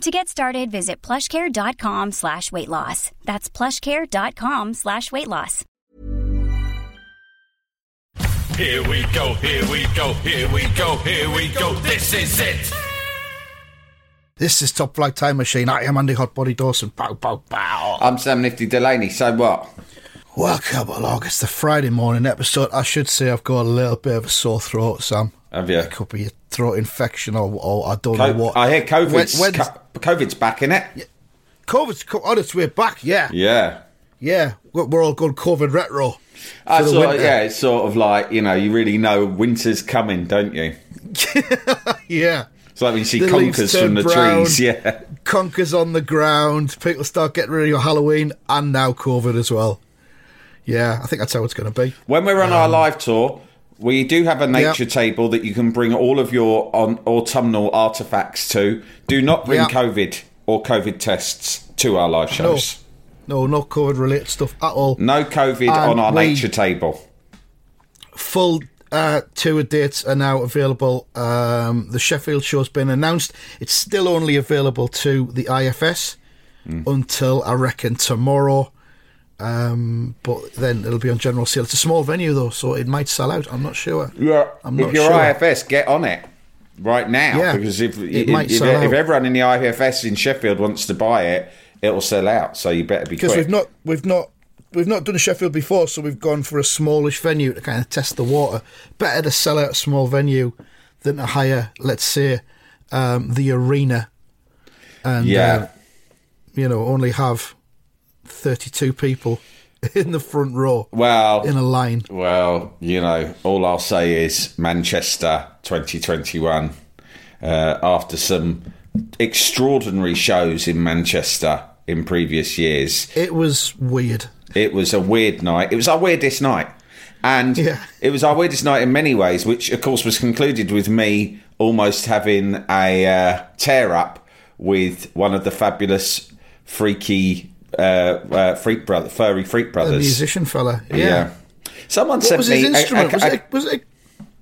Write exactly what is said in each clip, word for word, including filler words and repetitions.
To get started, visit plushcare.com slash weight loss. That's plushcare.com slash weight loss. Here we go, here we go, here we go, here we go. This is it. This is Top Flag Time Machine. I am Andy Hotbody Dawson. Bow, bow, bow. I'm Sam Nifty Delaney. So what? Welcome along. It's the Friday morning episode. I should say I've got a little bit of a sore throat, Sam. Have you? It could be a throat infection or, or I don't Co- know what. I hear COVID's, when, co- COVID's back, innit? Yeah. COVID's co- on its way back, yeah. Yeah. Yeah, we're all going COVID retro. Uh, sort of, yeah, it's sort of like, you know, you really know winter's coming, don't you? Yeah. It's like when you see the conkers from the brown, trees, yeah. Conkers on the ground, people start getting ready for Halloween and now COVID as well. Yeah, I think that's how it's going to be. When we're on um, our live tour, we do have a nature yep. table that you can bring all of your on, autumnal artefacts to. Do not bring yep. COVID or COVID tests to our live shows. No. No, no COVID-related stuff at all. No COVID and on our nature table. Full uh, tour dates are now available. Um, the Sheffield show's been announced. It's still only available to the I F S mm. until, I reckon, tomorrow. Um, but then it'll be on general sale. It's a small venue, though, so it might sell out. I'm not sure. Yeah. I'm not if you're sure. I F S, get on it right now. Yeah, because if, it if, might if, sell if, if everyone in the I F S in Sheffield wants to buy it, it'll sell out, so you better be quick. Because we've not, we've not, we've not done Sheffield before, so we've gone for a smallish venue to kind of test the water. Better to sell out a small venue than to hire, let's say, um, the arena, and yeah. uh, you know, only have thirty-two people in the front row. Well, in a line. Well, you know, all I'll say is Manchester twenty twenty-one. Uh, after some extraordinary shows in Manchester in previous years, it was weird. It was a weird night. It was our weirdest night, and yeah. it was our weirdest night in many ways. Which, of course, was concluded with me almost having a uh, tear up with one of the fabulous, freaky, uh, uh, freak brother, furry freak brothers, the musician fella. Yeah, yeah. Someone what sent was me. His instrument? A, a, a, was it? Was it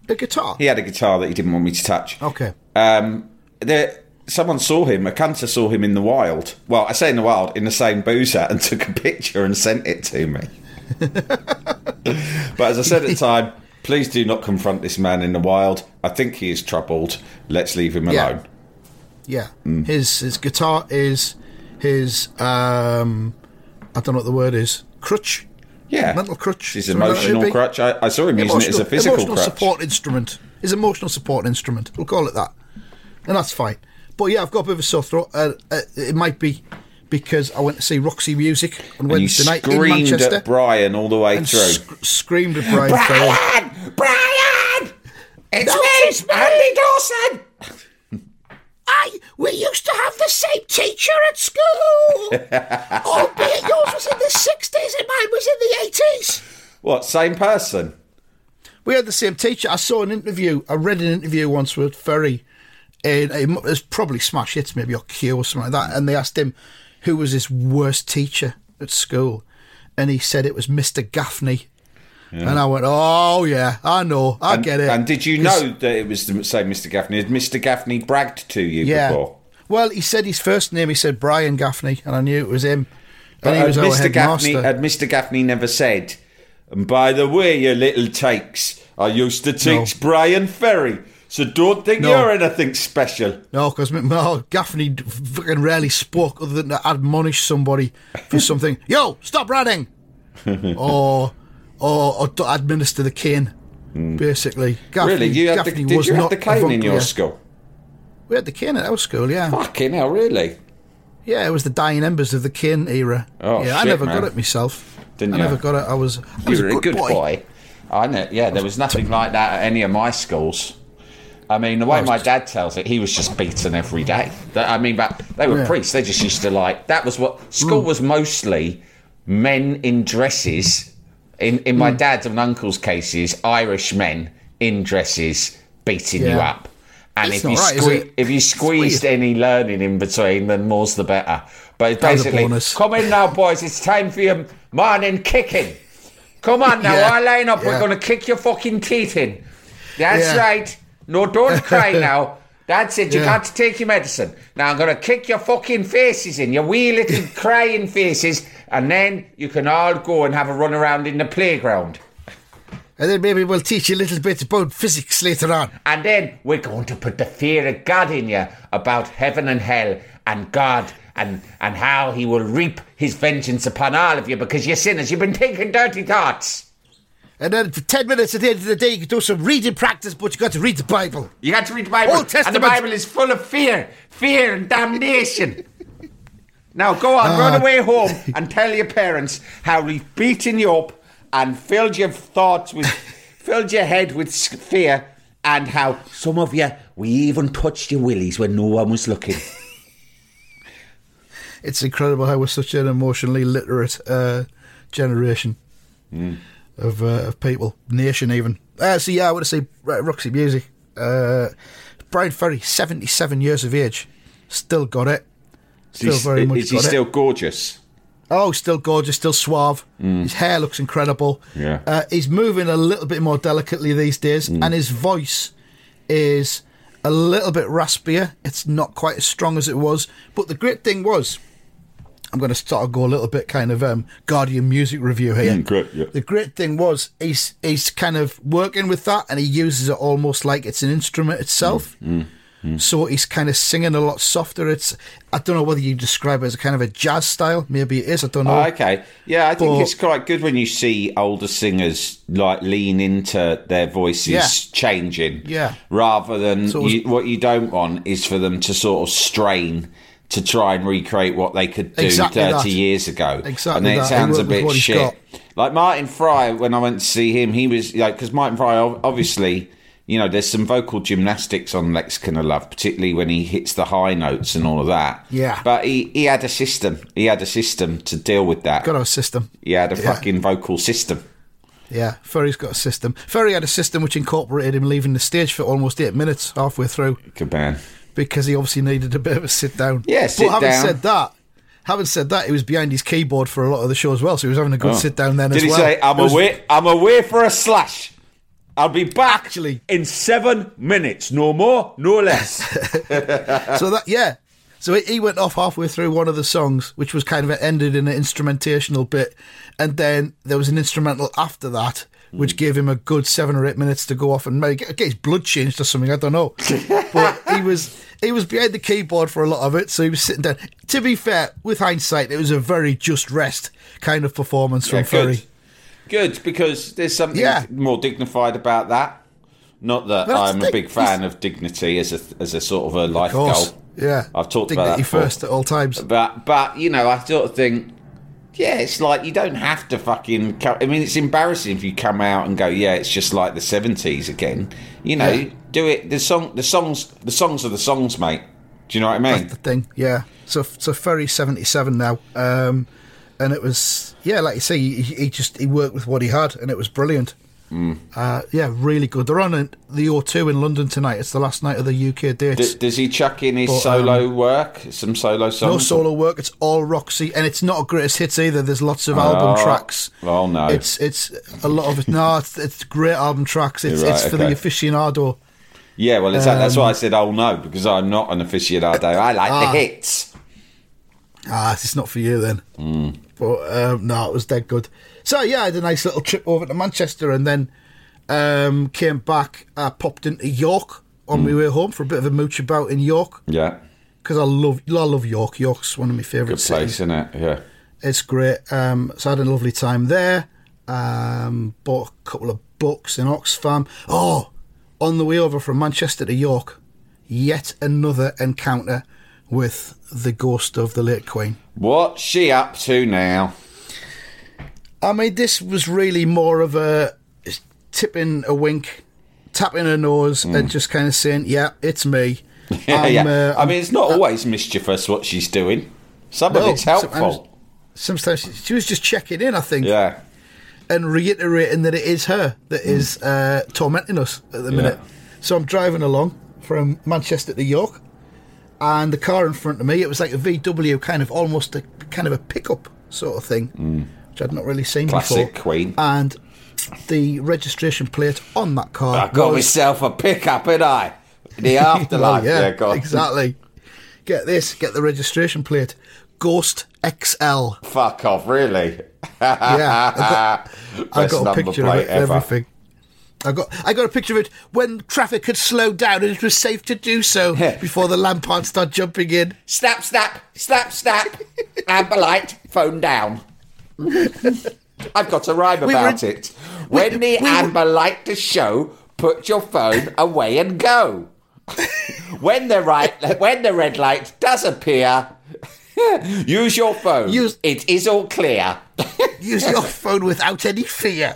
a, a guitar? He had a guitar that he didn't want me to touch. Okay. Um, there. Someone saw him, a cunter saw him in the wild. Well, I say in the wild, in the same boozer, and took a picture and sent it to me. But as I said at the time, please do not confront this man in the wild. I think he is troubled. Let's leave him yeah. alone. Yeah. Mm. His his guitar is his, um, I don't know what the word is, crutch? Yeah. Mental crutch. His emotional crutch. I, I saw him emotional, using it as a physical emotional crutch. Emotional support instrument. His emotional support instrument. We'll call it that. And that's fine. But yeah, I've got a bit of a sore throat. Uh, uh, it might be because I went to see Roxy Music on and Wednesday night in Manchester. Screamed at Brian all the way and through. Sc- screamed at Brian. Brian, Ferry. Brian, it's no, me, it's Andy Dawson. I we used to have the same teacher at school, albeit yours was in the sixties and mine was in the eighties. What, same person? We had the same teacher. I saw an interview. I read an interview once with Ferry. And it was probably Smash Hits, maybe, or Q or something like that. And they asked him who was his worst teacher at school. And he said it was Mister Gaffney. Yeah. And I went, oh, yeah, I know, I and, get it. And did you know that it was the same Mister Gaffney? Had Mister Gaffney bragged to you yeah. before? Well, he said his first name, he said Brian Gaffney, and I knew it was him. But and he was our headmaster. Had Mister Gaffney never said, and by the way, you little takes, I used to teach no. Brian Ferry. So don't think no. you're anything special. No, because no, Gaffney fucking rarely spoke other than to admonish somebody for something. Yo, stop ratting! or, or or to administer the cane, mm. basically. Gaffney, really? You had Gaffney the, did you have the cane in your school? We had the cane at our school, yeah. Fucking hell, really? Yeah, it was the dying embers of the cane era. Oh, yeah, shit, I never man. got it myself. Didn't I you? I never got it. I was, I was you were a good, good boy. boy. I know. Yeah, there was nothing like that at any of my schools. I mean, the way my dad tells it, he was just beaten every day. I mean, but they were yeah. priests. They just used to like, that was what, school mm. was mostly men in dresses In in my mm. dad's and uncle's cases, Irish men in dresses beating yeah. you up. And it's if you right, sque- if you squeezed any learning in between, then more's the better. But it's basically, come in now, boys, it's time for your morning kicking. Come on now, yeah. I line up, yeah. we're going to kick your fucking teeth in. That's yeah. right. No, don't cry now. That's it, you yeah. got to take your medicine. Now I'm going to kick your fucking faces in, your wee little crying faces, and then you can all go and have a run around in the playground. And then maybe we'll teach you a little bit about physics later on. And then we're going to put the fear of God in you about heaven and hell and God and, and how he will reap his vengeance upon all of you because you're sinners. You've been thinking dirty thoughts. And then for ten minutes at the end of the day, you can do some reading practice, but you got to read the Bible. You got to read the Bible. Old Testament. And the Bible is full of fear, fear and damnation. Now go on, uh, run away home and tell your parents how we've beaten you up and filled your thoughts with, filled your head with fear, and how some of you, we even touched your willies when no one was looking. It's incredible how we're such an emotionally literate uh, generation mm. of uh, of people, nation even. Uh, so yeah, I would say Roxy Music. Uh, Brian Ferry, seventy-seven years of age, still got it. Still He's, very much is he got still it. Gorgeous? Oh, still gorgeous, still suave. Mm. His hair looks incredible. Yeah. Uh, he's moving a little bit more delicately these days, mm. and his voice is a little bit raspier. It's not quite as strong as it was. But the great thing was, I'm going to sort of go a little bit kind of um, Guardian music review here. Mm, great, yeah. The great thing was he's, he's kind of working with that, and he uses it almost like it's an instrument itself. Mm, mm. Mm. So he's kind of singing a lot softer. It's I don't know whether you describe it as a kind of a jazz style. Maybe it is. I don't know. Oh, okay. Yeah, I think but, it's quite good when you see older singers like lean into their voices yeah. changing. Yeah. Rather than so was, you, what you don't want is for them to sort of strain to try and recreate what they could do exactly thirty that. years ago. Exactly. And then that. it sounds a bit shit. Got. Like Martin Fry, when I went to see him, he was like because Martin Fry obviously. You know, there's some vocal gymnastics on Lexicon of Love, particularly when he hits the high notes and all of that. Yeah. But he, he had a system. He had a system to deal with that. Got a system. He had a yeah. fucking vocal system. Yeah, Ferry's got a system. Ferry had a system which incorporated him leaving the stage for almost eight minutes halfway through. Good man. Because he obviously needed a bit of a sit down. Yeah, sit but having down. said that, having said that, he was behind his keyboard for a lot of the show as well, so he was having a good oh. sit down then Did as well. Did he say, I'm was, away, I'm away for a slash? I'll be back Actually. in seven minutes, no more, no less. so that, yeah. So he went off halfway through one of the songs, which was kind of ended in an instrumentational bit. And then there was an instrumental after that, which gave him a good seven or eight minutes to go off and maybe get his blood changed or something. I don't know. But he was he was behind the keyboard for a lot of it, so he was sitting down. To be fair, with hindsight, it was a very just rest kind of performance yeah, from Ferry. Good. Good, because there's something yeah. more dignified about that. Not that well, I'm a big fan of dignity as a as a sort of a life goal. Yeah, I've talked dignity about that before. First at all times. But but you know, I sort of think, yeah, it's like you don't have to fucking. Come, I mean, it's embarrassing if you come out and go, yeah, it's just like the seventies again. You know, yeah. do it. The song, the songs, the songs are the songs, mate. Do you know what I mean? That's the thing. Yeah. So so Ferry's seventy-seven now. Um, And it was, yeah, like you say, he, he just he worked with what he had, and it was brilliant. Mm. Uh, yeah, really good. They're on the O two in London tonight. It's the last night of the U K dates. D- does he chuck in his but, solo um, work? Some solo songs? No solo work. It's all Roxy, and it's not greatest hits either. There's lots of oh, album tracks. Oh no, it's it's a lot of it. No, it's, it's great album tracks. It's right, it's for okay. the aficionado. Yeah, well, it's um, that's why I said oh no because I'm not an aficionado. I like ah, the hits. Ah, it's not for you then. Mm. But um, no, it was dead good. So yeah, I had a nice little trip over to Manchester and then um, came back. I popped into York on mm. my way home for a bit of a mooch about in York. Yeah, because I love I love York. York's one of my favourite cities. Good place, isn't it? Yeah, it's great. Um, so I had a lovely time there. Um, bought a couple of books in Oxfam. Oh, on the way over from Manchester to York, yet another encounter with the ghost of the late Queen. What's she up to now? I mean, this was really more of a tipping a wink, tapping her nose, mm. and just kind of saying, yeah, it's me. yeah, yeah. Uh, I mean, it's not I'm, always mischievous what she's doing. Some no, of it's helpful. Sometimes, sometimes she was just checking in, I think. Yeah. and reiterating that it is her that is uh, tormenting us at the yeah. minute. So I'm driving along from Manchester to York, and the car in front of me, it was like a V W, kind of almost a kind of a pickup sort of thing, mm. which I'd not really seen Classic before. Classic Queen. And the registration plate on that car. I got was, myself a pickup, didn't I? In the afterlife. well, yeah, yeah God. Exactly. Get this, get the registration plate. Ghost X L. Fuck off, really? yeah. I got, I got a picture of it and everything. I got I got a picture of it when traffic had slowed down and it was safe to do so before the Lamparts start jumping in. Snap, snap, snap, snap. Amber light, phone down. I've got a rhyme we about in, it. We, when the we, amber light to show, put your phone away and go. when the right, when the red light does appear, use your phone. Use, it is all clear. use your phone without any fear.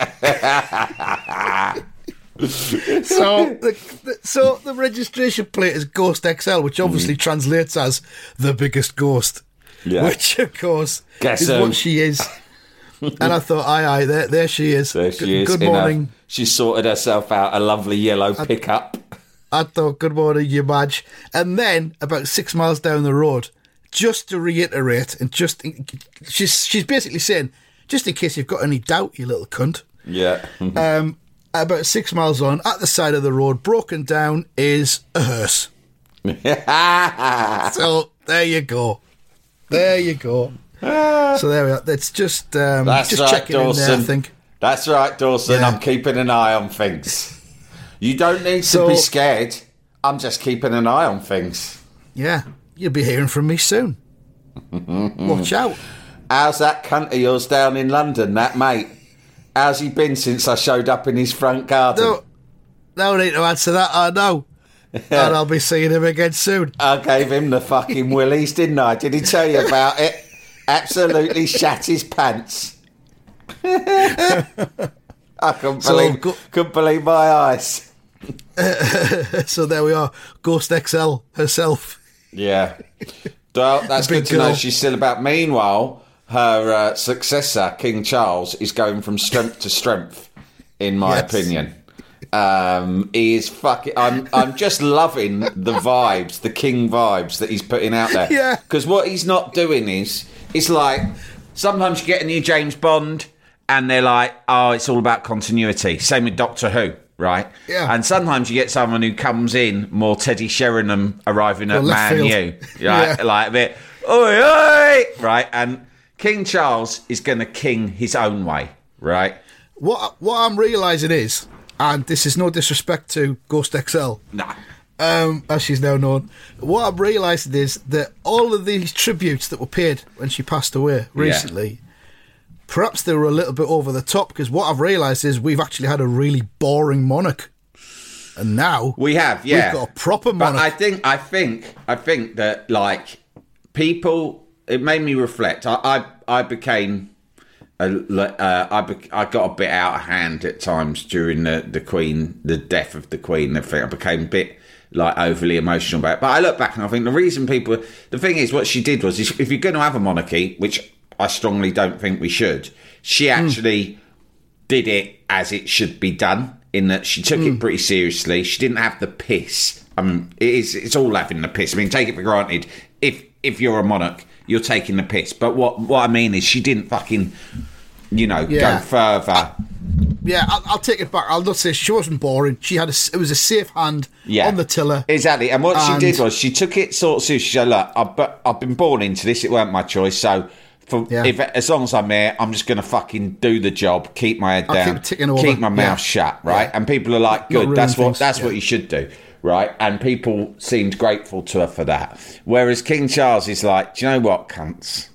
so, the, the, so the registration plate is Ghost X L, which obviously mm. translates as the biggest ghost, yeah. which of course Guess is who. what she is. And I thought, aye, aye, there, there she is. There she G- is. Good morning. A, she sorted herself out a lovely yellow I, pickup. I thought, good morning, you badge. And then, about six miles down the road, just to reiterate, and just she's she's basically saying, just in case you've got any doubt, you little cunt. Yeah. um, about six miles on, at the side of the road, broken down, is a hearse. So there you go. There you go. So there we are. It's just um, that's just right, checking Dawson. in there, I think. That's right, Dawson. Yeah. I'm keeping an eye on things. You don't need so, to be scared. I'm just keeping an eye on things. Yeah. You'll be hearing from me soon. Watch out. How's that cunt of yours down in London, that mate? How's he been since I showed up in his front garden? No, no need to answer that, I know. And I'll be seeing him again soon. I gave him the fucking willies, didn't I? Did he tell you about it? Absolutely shat his pants. I couldn't, so believe, go- couldn't believe my eyes. So there we are. Ghost X L herself. Yeah. Well, that's good to girl. know she's still about. Meanwhile, her uh, successor, King Charles, is going from strength to strength, in my yes. opinion. Um, he is fucking... I'm, I'm just loving the vibes, the King vibes that he's putting out there. Yeah. Because what he's not doing is, it's like, sometimes you get a new James Bond and they're like, oh, it's all about continuity. Same with Doctor Who. Right, yeah, and sometimes you get someone who comes in more Teddy Sheringham arriving at Man U, right? yeah. Like a bit, oi, oi, right? And King Charles is going to king his own way, right? What what I'm realising is, and this is no disrespect to Ghost X L, nah, um, as she's now known. What I'm realising is that all of these tributes that were paid when she passed away recently. Yeah. Perhaps they were a little bit over the top, because what I've realised is we've actually had a really boring monarch, and now we have, yeah, we've got a proper monarch. But I think, I think, I think that like people, it made me reflect. I, I, I became, a, uh, I, be, I got a bit out of hand at times during the, the Queen, the death of the Queen. I think I became a bit like overly emotional about it. But I look back and I think the reason people, the thing is, what she did was, if you're going to have a monarchy, which I strongly don't think we should. She actually mm. did it as it should be done, in that she took mm. it pretty seriously. She didn't have the piss. I mean, it is, it's all having the piss. I mean, take it for granted. If if you're a monarch, you're taking the piss. But what, what I mean is she didn't fucking, you know, yeah. go further. Yeah, I'll, I'll take it back. I'll not say she wasn't boring. She had a, it was a safe hand yeah. on the tiller. Exactly. And what and... she did was she took it sort of seriously. She said, look, I've, I've been born into this. It weren't my choice, so... For yeah. if, as long as I'm here, I'm just going to fucking do the job, keep my head down, keep, keep my mouth yeah. shut, right? Yeah. And people are like, good, that's what things. that's yeah. what you should do, right? And people seemed grateful to her for that. Whereas King Charles is like, do you know what, cunts?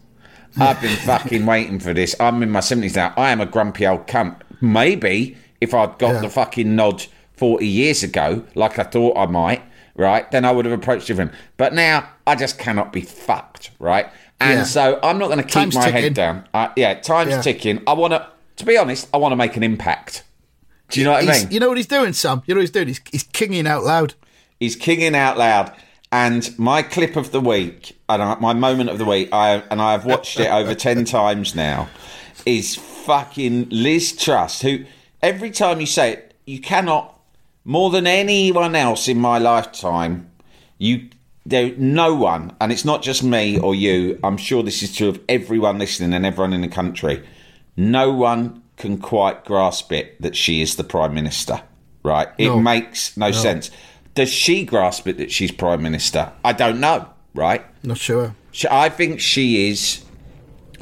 I've been fucking waiting for this. I'm in my seventies now. I am a grumpy old cunt. Maybe if I'd got yeah. the fucking nod forty years ago, like I thought I might, right, then I would have approached it different. But now I just cannot be fucked, right? And yeah. so I'm not going to keep time's my ticking. head down. Uh, yeah, time's yeah. ticking. I want to, to be honest, I want to make an impact. Do you know what he's, I mean? You know what he's doing, Sam? You know what he's doing? He's, he's kinging out loud. He's kinging out loud. And my clip of the week, and I, my moment of the week, I and I have watched it over ten times now, is fucking Liz Truss, who every time you say it, you cannot, more than anyone else in my lifetime, you there no one, and it's not just me or you, I'm sure this is true of everyone listening and everyone in the country, no one can quite grasp it that she is the Prime Minister, right? It no. makes no, no sense. Does she grasp it that she's Prime Minister? I don't know, right? Not sure. She, I think she is...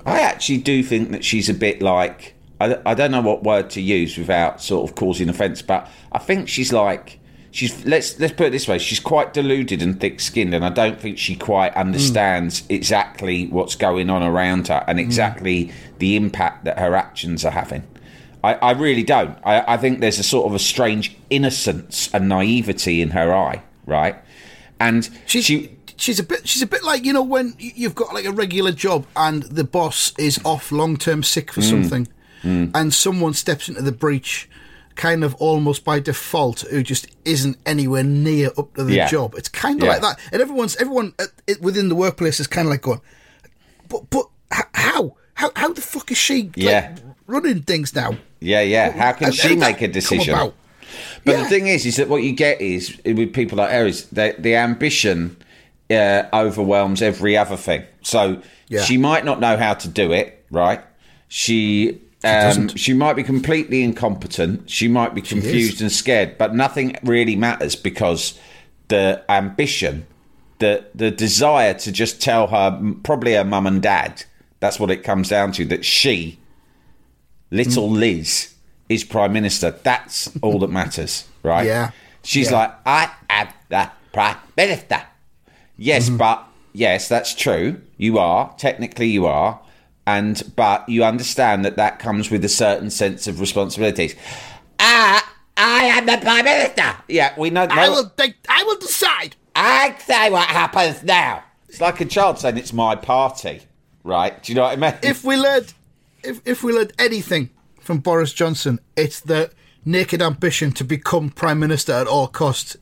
I actually do think that she's a bit like... I, I don't know what word to use without sort of causing offence, but I think she's like... She's let's let's put it this way, she's quite deluded and thick-skinned, and I don't think she quite understands mm. exactly what's going on around her and exactly mm. the impact that her actions are having. I, I really don't. I, I think there's a sort of a strange innocence and naivety in her eye, right? And she's, she she's a bit she's a bit like, you know, when you've got like a regular job and the boss is off long-term sick for mm. something mm. and someone steps into the breach kind of almost by default, who just isn't anywhere near up to the yeah. job. It's kind of yeah. like that. And everyone's everyone within the workplace is kind of like going, but but how? How how the fuck is she like, yeah. running things now? Yeah, yeah. How can and she make a decision? But yeah. the thing is, is that what you get is, with people like her, is the, the ambition uh, overwhelms every other thing. So yeah. she might not know how to do it, right? She... She, um, she might be completely incompetent. She might be confused and scared, but nothing really matters because the ambition, the the desire to just tell her, probably her mum and dad, that's what it comes down to, that she, little mm. Liz, is Prime Minister. That's all that matters, right? Yeah. She's yeah. like, I am the Prime Minister. Yes, mm. but yes, that's true. You are. Technically you are. And but you understand that that comes with a certain sense of responsibilities. Ah, I am the Prime Minister. Yeah, we know. No, I will. Think, I will decide. I say what happens now. It's like a child saying it's my party, right? Do you know what I mean? If we learned, if if we learned anything from Boris Johnson, it's that naked ambition to become Prime Minister at all costs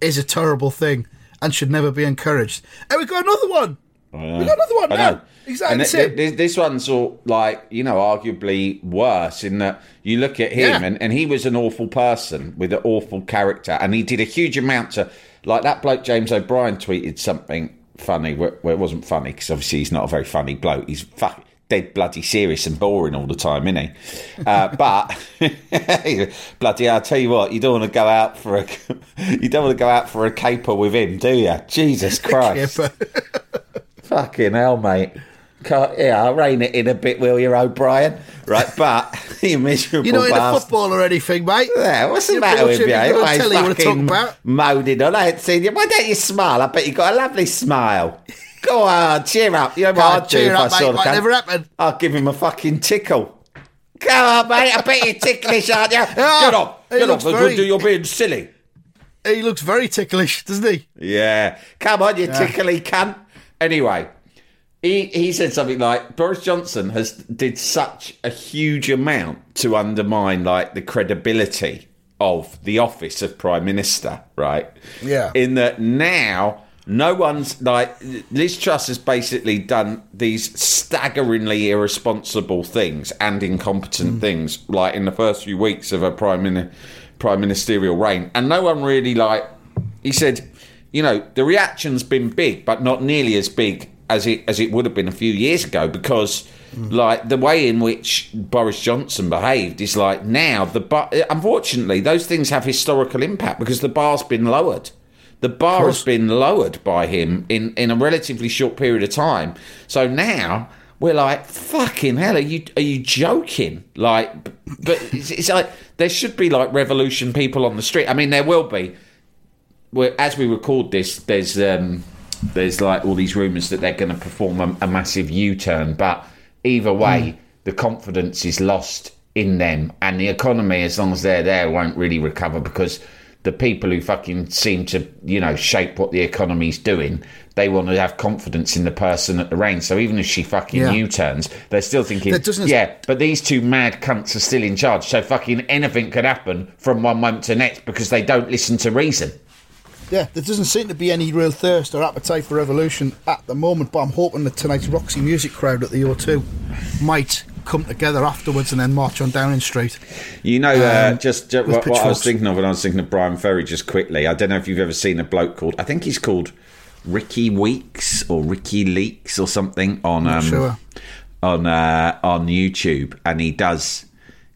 is a terrible thing and should never be encouraged. And we got another one. We got another one now. Exactly. And th- th- this one's all like, you know, arguably worse in that you look at him yeah. and, and he was an awful person with an awful character, and he did a huge amount to, like that bloke James O'Brien tweeted something funny where, where it wasn't funny because obviously he's not a very funny bloke. He's fucking dead bloody serious and boring all the time, isn't he? Uh, but bloody, I'll tell you what, you don't want to go out for a you don't want to go out for a caper with him, do you? Jesus Christ. Fucking hell, mate. Can't, yeah, I'll rein it in a bit, will you, O'Brien? Right, but you miserable bastard. You're not in a football or anything, mate. Yeah, what's the matter with you? You're always fucking moaning on. I ain't seen you. Why don't you smile? I bet you got a lovely smile. Go on, cheer up. You know what I'd do if I saw the cat? Never happened. I'll give him a fucking tickle. Go on, mate. I bet you're ticklish, aren't you? Get up. Get up. You're being silly. He looks very ticklish, doesn't he? Yeah. Come on, you tickly cunt. Anyway, he, he said something like, Boris Johnson has did such a huge amount to undermine like the credibility of the office of Prime Minister, right? Yeah. In that now, no one's like, Liz Truss has basically done these staggeringly irresponsible things and incompetent mm. things, like in the first few weeks of her prime, min- prime ministerial reign. And no one really like, he said... You know, the reaction's been big, but not nearly as big as it as it would have been a few years ago because, mm. like, the way in which Boris Johnson behaved is like now, the bar, unfortunately, those things have historical impact because the bar's been lowered. The bar has been lowered by him in, in a relatively short period of time. So now we're like, fucking hell, are you, are you joking? Like, but it's, it's like there should be, like, revolution people on the street. I mean, there will be. Well, as we record this, there's um, there's like all these rumours that they're going to perform a, a massive U-turn. But either way, mm. the confidence is lost in them. And the economy, as long as they're there, won't really recover because the people who fucking seem to, you know, shape what the economy's doing, they want to have confidence in the person at the reins. So even if she fucking yeah. U-turns, they're still thinking, yeah, but these two mad cunts are still in charge. So fucking anything could happen from one moment to the next because they don't listen to reason. Yeah, there doesn't seem to be any real thirst or appetite for revolution at the moment, but I'm hoping that tonight's Roxy Music crowd at the O two might come together afterwards and then march on Downing Street. You know, uh, um, just, just what, what I was thinking of, and I was thinking of Brian Ferry just quickly. I don't know if you've ever seen a bloke called, I think he's called Ricky Weeks or Ricky Leaks or something on um, sure. on uh, on YouTube, and he does.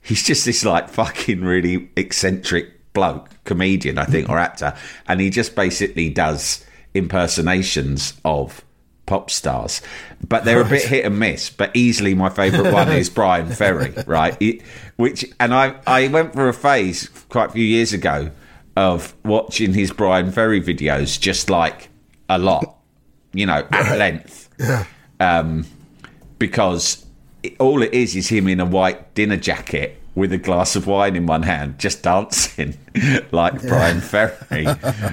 He's just this like fucking really eccentric bloke, comedian, I think, or actor, and he just basically does impersonations of pop stars, but they're right. a bit hit and miss. But easily my favourite one is Brian Ferry, right? It, which and I I went through a phase quite a few years ago of watching his Brian Ferry videos, just like a lot, you know, at length, yeah. um, because it, all it is is him in a white dinner jacket with a glass of wine in one hand, just dancing like yeah. Brian Ferry,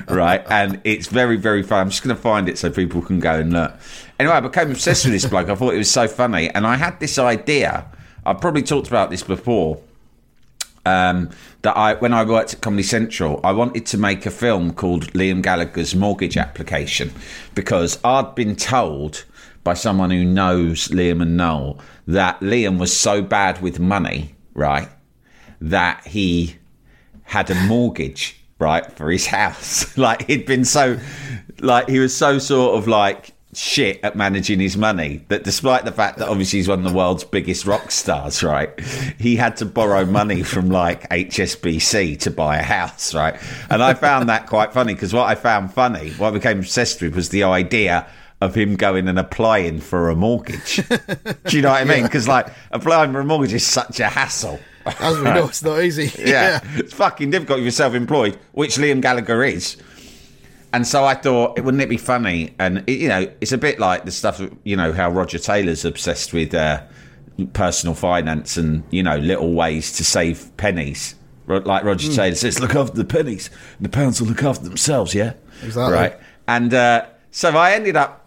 right? And it's very, very fun. I'm just going to find it so people can go and look. Anyway, I became obsessed with this bloke. I thought it was so funny. And I had this idea. I've probably talked about this before, um, that I, when I worked at Comedy Central, I wanted to make a film called Liam Gallagher's Mortgage Application, because I'd been told by someone who knows Liam and Noel that Liam was so bad with money, right, that he had a mortgage, right, for his house. Like, he'd been so, like, he was so sort of like shit at managing his money that, despite the fact that obviously he's one of the world's biggest rock stars, right, he had to borrow money from like H S B C to buy a house, right? And I found that quite funny, because what I found funny, what I became obsessed with, was the idea of him going and applying for a mortgage. Do you know what I mean? Because, yeah. like, applying for a mortgage is such a hassle. As we know, it's not easy. Yeah. yeah. It's fucking difficult if you're self-employed, which Liam Gallagher is. And so I thought, wouldn't it be funny? And, it, you know, it's a bit like the stuff, you know, how Roger Taylor's obsessed with uh, personal finance and, you know, little ways to save pennies. Like Roger mm. Taylor says, look after the pennies, and the pounds will look after themselves, yeah? Exactly. Right. And uh, so I ended up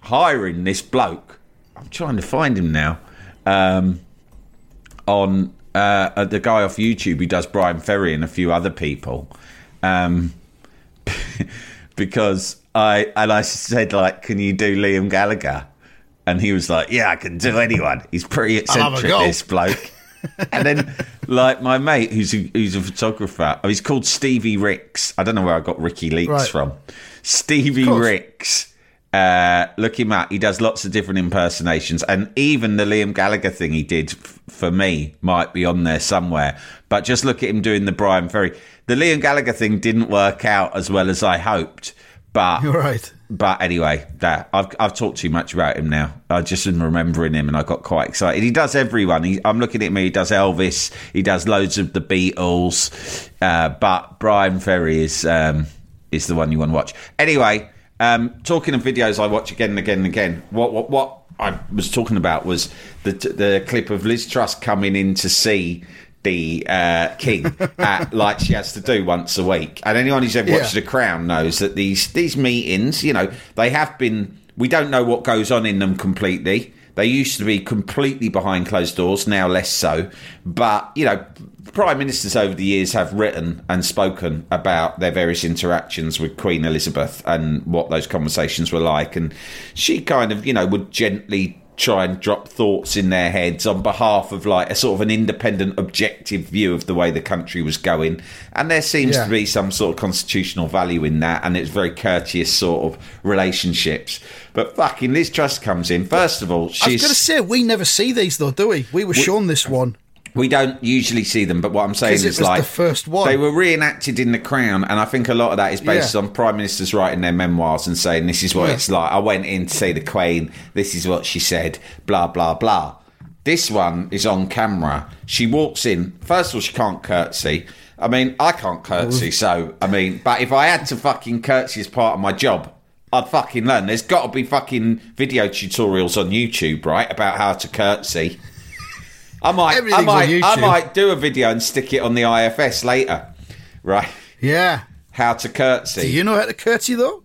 hiring this bloke, I'm trying to find him now, um, on uh, the guy off YouTube who does Brian Ferry and a few other people, um, because I and I said, like, can you do Liam Gallagher? And he was like, yeah, I can do anyone. He's pretty eccentric, this bloke. And then, like, my mate, who's a, who's a photographer, oh, he's called Stevie Riks. I don't know where I got Ricky Leaks right. from. Stevie Riks. Uh, look him up. He does lots of different impersonations, and even the Liam Gallagher thing he did f- for me might be on there somewhere. But just look at him doing the Brian Ferry. The Liam Gallagher thing didn't work out as well as I hoped, but you're right. But anyway, that I've I've talked too much about him now. I just am remembering him, and I got quite excited. He does everyone. He, I'm looking at me. He does Elvis. He does loads of the Beatles. Uh, but Brian Ferry is um, is the one you want to watch. Anyway. Um, talking of videos I watch again and again and again, what what what I was talking about was the the clip of Liz Truss coming in to see the uh, King, at, like she has to do once a week. And anyone who's ever watched yeah. The Crown knows that these these meetings, you know, they have been, we don't know what goes on in them completely. They used to be completely behind closed doors, now less so. But, you know, prime ministers over the years have written and spoken about their various interactions with Queen Elizabeth and what those conversations were like. And she kind of, you know, would gently try and drop thoughts in their heads on behalf of, like, a sort of an independent, objective view of the way the country was going. And there seems yeah. to be some sort of constitutional value in that, and it's very courteous sort of relationships. But fucking Liz Truss comes in. First of all, she's... I was going to say, we never see these, though, do we? We were we, shown this one. We don't usually see them, but what I'm saying is, it was like... the first one. They were reenacted in The Crown, and I think a lot of that is based yeah. on prime ministers writing their memoirs and saying, this is what yeah. it's like. I went in to see the Queen. This is what she said. Blah, blah, blah. This one is on camera. She walks in. First of all, she can't curtsy. I mean, I can't curtsy, Ooh. so... I mean, but if I had to fucking curtsy as part of my job... I'd fucking learn. There's got to be fucking video tutorials on YouTube, right, about how to curtsy. I might, I might, I might do a video and stick it on the I F S later, right? Yeah. How to curtsy. Do you know how to curtsy, though?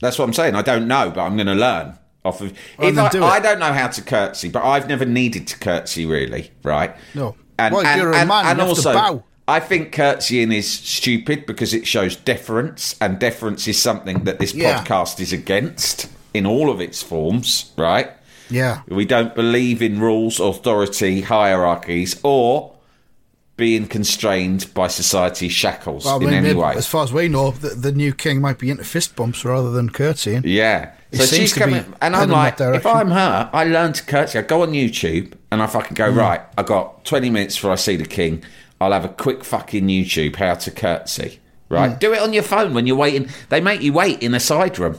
That's what I'm saying. I don't know, but I'm going to learn off of. Well, if I, do I don't know how to curtsy, but I've never needed to curtsy, really, right? No. And, well, and, you're a and, man, and you have also, to bow. I think curtsying is stupid because it shows deference, and deference is something that this yeah. podcast is against in all of its forms, right? Yeah. We don't believe in rules, authority, hierarchies, or being constrained by society's shackles well, in mean, any way. As far as we know, the, the new king might be into fist bumps rather than curtsying. Yeah. It so she's coming, and I'm like, if I'm her, I learn to curtsy. I go on YouTube and I fucking go, mm. right, I got twenty minutes before I see the king. I'll have a quick fucking YouTube how to curtsy. Right? Mm. Do it on your phone when you're waiting. They make you wait in a side room.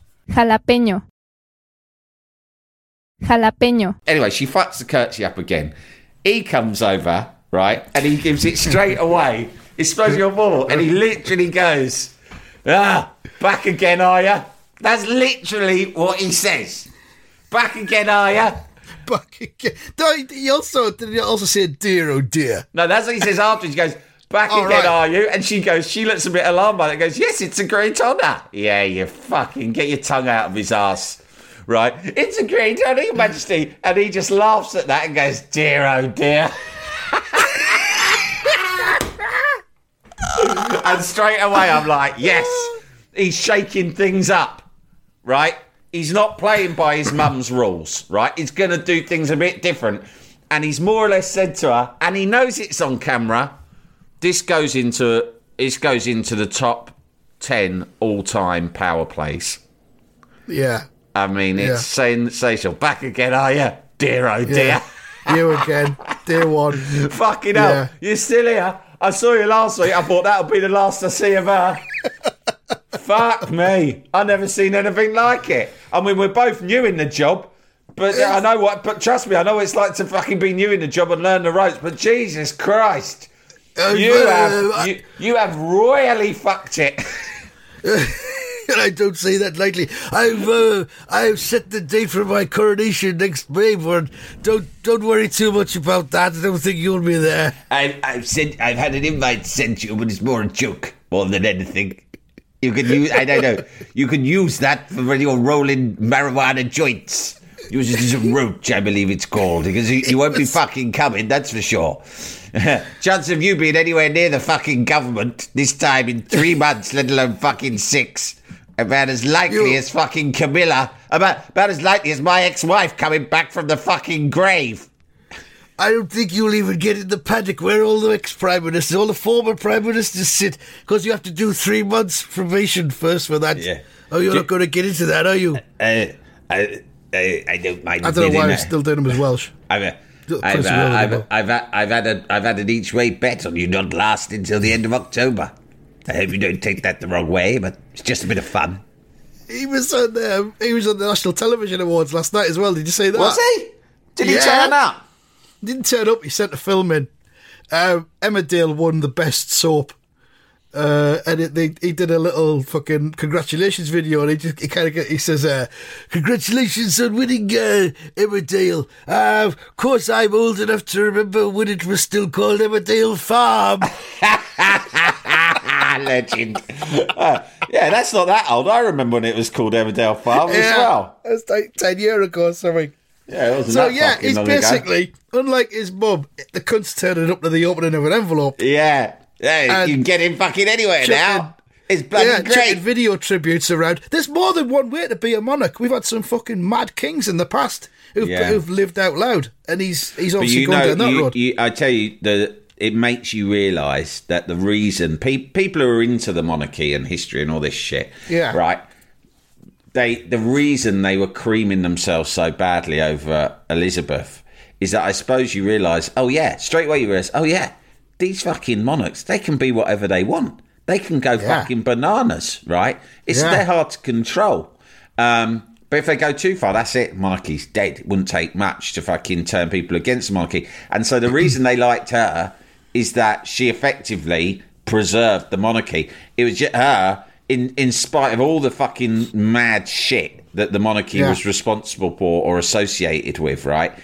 Jalapeño. Jalapeño. Anyway, she fucks the curtsy up again. He comes over, right, and he gives it straight away. It's supposed to be on ball, and he literally goes, ah, back again, are ya? That's literally what he says. Back again, are ya? Back again. Did he also, did he also say, dear, oh dear? No, that's what he says afterwards. He goes, back oh, again, right. Are you? And she goes, she looks a bit alarmed by that. Goes, yes, it's a great honour. Yeah, you fucking get your tongue out of his ass, right? It's a great honour, Your Majesty. And he just laughs at that and goes, dear, oh dear. And straight away, I'm like, yes, he's shaking things up, right? He's not playing by his mum's rules, right? He's going to do things a bit different. And he's more or less said to her, and he knows it's on camera. This goes into this goes into the top ten all-time power plays. Yeah. I mean, it's yeah. sensational. Back again, are you? Dear, oh, dear. Yeah. You again. Dear one. Fucking hell. Yeah. You're still here. I saw you last week. I thought that'll be the last I see of her. Fuck me. I've never seen anything like it. I mean, we're both new in the job. But I know what. But trust me, I know what it's like to fucking be new in the job and learn the ropes. But Jesus Christ. Um, you uh, have you, you have royally fucked it. I don't say that lightly. I've uh, I've set the date for my coronation next May, but don't don't worry too much about that. I don't think you'll be there. I've I've sent I've had an invite sent you, but it's more a joke more than anything. You can use I don't know. You can use that for when you're rolling marijuana joints. Use it as a roach, I believe it's called, because you, you won't be fucking coming, that's for sure. Chance of you being anywhere near the fucking government this time in three months, let alone fucking six. About as likely you... as fucking Camilla. About, about as likely as my ex-wife coming back from the fucking grave. I don't think you'll even get in the paddock where all the ex-prime ministers, all the former prime ministers sit, because you have to do three months probation first for that. Yeah. Oh, you're Do... not going to get into that, are you? Uh, I... I, I don't mind. I don't know why I'm still doing them as Welsh. I've, uh, I've, uh, I've, I've, I've, had a, I've had an each-way bet on you not lasting until the end of October. I hope you don't take that the wrong way, but it's just a bit of fun. He was on the, he was on the National Television Awards last night as well. Did you see that? Was he? Did yeah. he turn up? Didn't turn up. He sent a film in. Um, Emmerdale won the best soap. Uh, and it, they, he did a little fucking congratulations video, and he just he kind of he says, uh, "Congratulations on winning, uh, Emmerdale. Uh, of course, I'm old enough to remember when it was still called Emmerdale Farm." Legend. uh, yeah, that's not that old. I remember when it was called Emmerdale Farm yeah, as well. It was like ten years ago or something. Yeah, it wasn't so that yeah, he's basically ago. Unlike his mum. The cunt's turning up to the opening of an envelope. Yeah. Yeah, you can get him fucking anywhere now. It's bloody yeah, great. Video tributes around. There's more than one way to be a monarch. We've had some fucking mad kings in the past who've, yeah. who've lived out loud, and he's he's obviously gone know, down that you, road. You, I tell you, the, it makes you realise that the reason pe- people who are into the monarchy and history and all this shit, yeah. right? They the reason they were creaming themselves so badly over Elizabeth is that I suppose you realise, oh yeah, straight away you realise, oh yeah. These fucking monarchs, they can be whatever they want. They can go yeah. fucking bananas, right? It's yeah. they're hard to control. Um, but if they go too far, that's it. Monarchy's dead. It wouldn't take much to fucking turn people against the monarchy. And so the reason they liked her is that she effectively preserved the monarchy. It was just her, in in spite of all the fucking mad shit that the monarchy yeah. was responsible for or associated with, right?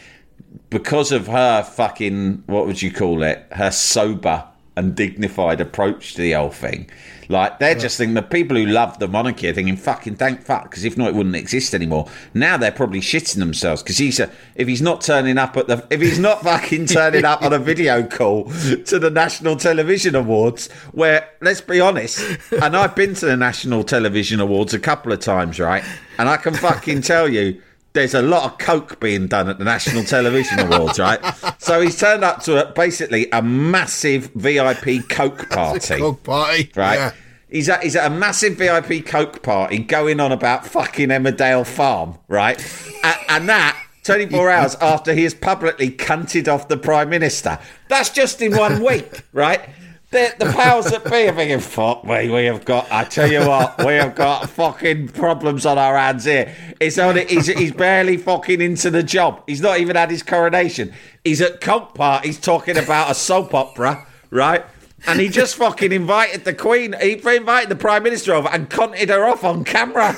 Because of her fucking, what would you call it? Her sober and dignified approach to the whole thing. Like, they're right. just thinking, the people who love the monarchy are thinking, fucking thank fuck, because if not, it wouldn't exist anymore. Now they're probably shitting themselves, because he's a, if he's not turning up at the, if he's not fucking turning up on a video call to the National Television Awards, where, let's be honest, and I've been to the National Television Awards a couple of times, right? And I can fucking tell you, there's a lot of coke being done at the National Television Awards, right? So he's turned up to a, basically a massive V I P coke party. Coke party, right? Yeah. He's at he's at a massive V I P coke party going on about fucking Emmerdale Farm, right? and, and that twenty-four hours after he has publicly cunted off the Prime Minister. That's just in one week, right? The, the powers that be are thinking, fuck me, we have got, I tell you what, we have got fucking problems on our hands here. It's on it, he's, he's barely fucking into the job. He's not even had his coronation. He's at cult parties talking about a soap opera, right? And he just fucking invited the Queen, he invited the Prime Minister over and cunted her off on camera.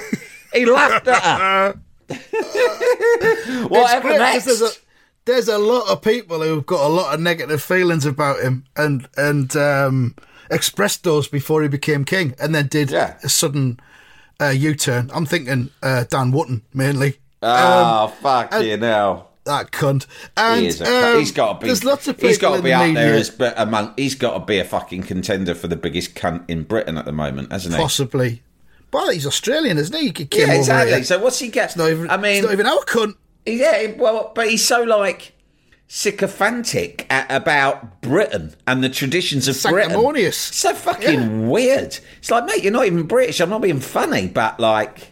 He laughed at her. Whatever next? There's a lot of people who've got a lot of negative feelings about him and and um, expressed those before he became king and then did yeah. a sudden uh, U-turn. I'm thinking uh, Dan Wootton, mainly. Oh, um, fuck you now. That cunt. And, he is a cunt. Um, he's got to be, there's lots of people he's got to be in the out media. There as among, he's got to be a fucking contender for the biggest cunt in Britain at the moment, hasn't he? Possibly. But he's Australian, isn't he? He came yeah, exactly. over here. So what's he get? It's not even, I mean, it's not even our cunt. Yeah, well, but he's so, like, sycophantic at, about Britain and the traditions of Sanctimonious. Britain. It's so fucking yeah. weird. It's like, mate, you're not even British. I'm not being funny, but, like,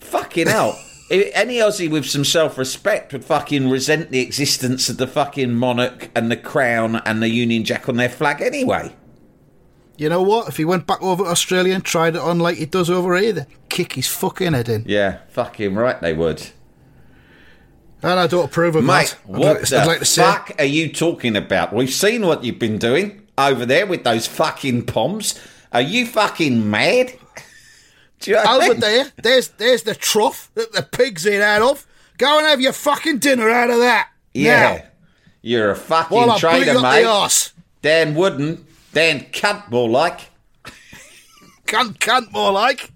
fucking hell. Any Aussie with some self-respect would fucking resent the existence of the fucking monarch and the crown and the Union Jack on their flag anyway. You know what? If he went back over to Australia and tried it on like he does over here, they'd kick his fucking head in. Yeah, fucking right they would. And I don't approve of Mate, that. Mate, what like, the like fuck are you talking about? We've seen what you've been doing over there with those fucking poms. Are you fucking mad? Do you know what over I mean? there, there's there's the trough that the pigs eat out of. Go and have your fucking dinner out of that. Yeah. Now. You're a fucking well, traitor, mate. The arse. Dan Wootton. Dan cunt more like. Cunt cunt more like.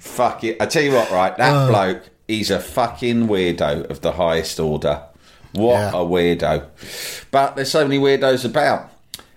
Fuck it. I tell you what, right? That uh. bloke... He's a fucking weirdo of the highest order. What yeah. a weirdo. But there's so many weirdos about.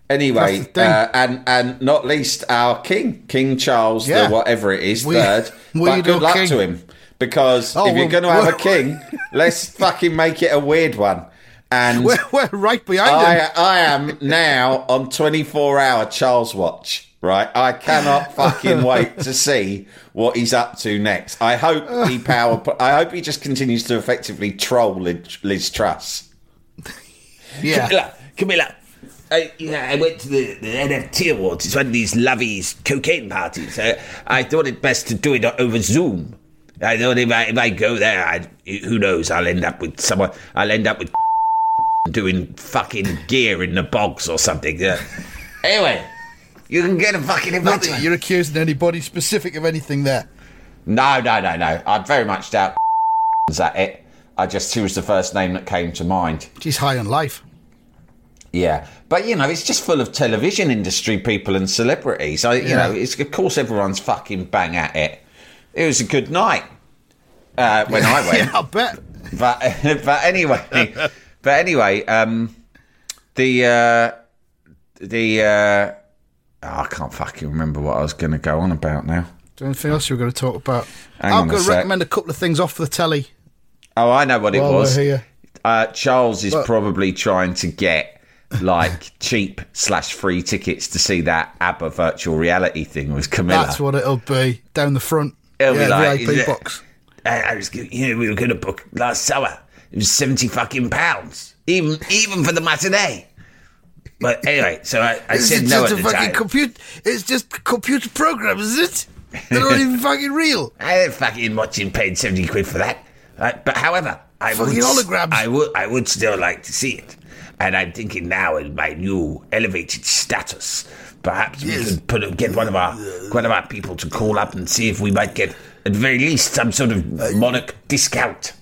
Anyway, uh, and, and not least our king, King Charles, yeah. the whatever it is, we, third. We but good luck king. to him. Because oh, if well, you're going to have a king, let's fucking make it a weird one. And we're, we're right behind I, him. I am now on twenty-four hour Charles watch. Right, I cannot fucking wait to see what he's up to next. I hope he power. I hope he just continues to effectively troll Liz, Liz Truss. Yeah, Camilla, Camilla. I, you know, I went to the, the N F T Awards. It's one of these lovies cocaine parties. I, I thought it best to do it over Zoom. I thought if I if I go there, I, who knows? I'll end up with someone. I'll end up with doing fucking gear in the bogs or something. Yeah. Anyway. You can get a fucking invite. You're accusing anybody specific of anything there. No, no, no, no. I very much doubt that it. I just, he was the first name that came to mind. She's high on life. Yeah. But, you know, it's just full of television industry people and celebrities. I, you yeah. know, it's, of course everyone's fucking bang at it. It was a good night uh, when I went. Yeah, I bet. But, but anyway, but anyway, um, the, uh, the, uh, Oh, I can't fucking remember what I was going to go on about now. Is there anything else you were going to talk about? Hang I'm going to recommend a couple of things off the telly. Oh, I know what it was. Uh, Charles is but, probably trying to get, like, cheap slash free tickets to see that ABBA virtual reality thing with Camilla. That's what it'll be, down the front. It'll yeah, be like... V I P it, box. I was, you know, we were going to book last summer. It was seventy fucking pounds, even even for the matinee. But anyway, so I, I said no at the time. Compute, it's just computer programs, is it? They're not even fucking real. I ain't fucking watching paying seventy quid for that. Uh, but however, I would, holograms. I would I would still like to see it. and I'm thinking now in my new elevated status, perhaps yes. we could put, get one of our one of our people to call up and see if we might get at very least some sort of I, monarch discount.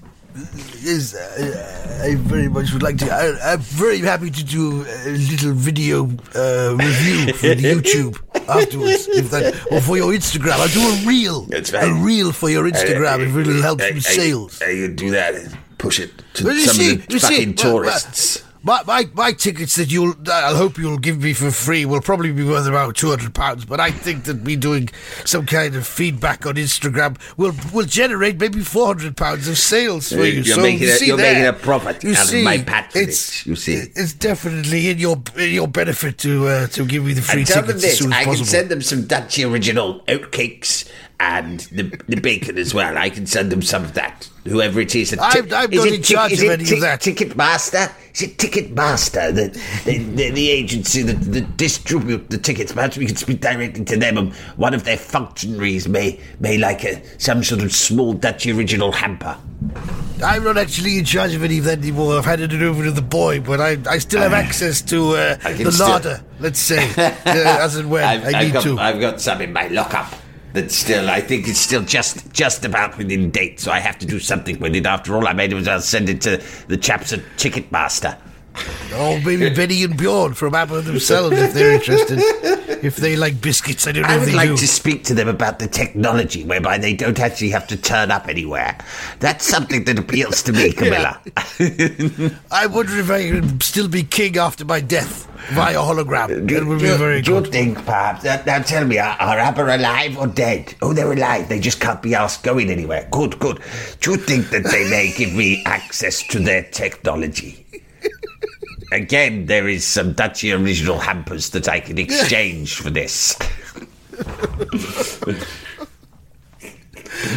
Yes, I, I very much would like to. I, I'm very happy to do a little video uh, review for the YouTube afterwards, if that, or for your Instagram. I'll do a reel. That's right. A reel for your Instagram. I, I, it really helps I, I, with sales. I, I, you do that and push it to well, some see, of the fucking see, tourists. Well, well, My, my my tickets that you'll I'll hope you'll give me for free will probably be worth about two hundred pounds, but I think that me doing some kind of feedback on Instagram will will generate maybe four hundred pounds of sales for you. You're, so making, you a, you're making a profit you out see, of my patronage. You see, it's definitely in your in your benefit to uh, to give me the free tickets this, as soon as I possible. I can send them some Dutchy original oatcakes. And the the bacon as well. I can send them some of that. Whoever it is, t- I'm, I'm is not in t- charge of any t- of that. Ticketmaster, is it Ticketmaster, the the, the, the agency that, that distribute the tickets? Perhaps we could speak directly to them. And one of their functionaries may may like a some sort of small Dutch original hamper. I'm not actually in charge of any of that anymore. I've handed it over to the boy, but I I still have uh, access to uh, the still... larder. Let's say uh, as and when I've, I I've need got, to. I've got some in my lockup. That still, I think it's still just just about within date, so I have to do something with it. After all, I may as well send it to the chaps at Ticketmaster. Oh, maybe Benny and Bjorn from ABBA themselves, if they're interested. If they like biscuits, I don't know I if they do. I would like to speak to them about the technology, whereby they don't actually have to turn up anywhere. That's something that appeals to me, Camilla. Yeah. I wonder if I could still be king after my death. Via hologram. That would be do, very do good. Do you think, perhaps? Now, now tell me, are, are ABBA alive or dead? Oh, they're alive. They just can't be asked going anywhere. Good, good. Do you think that they may give me access to their technology? Again, there is some Dutchy original hampers that I can exchange for this.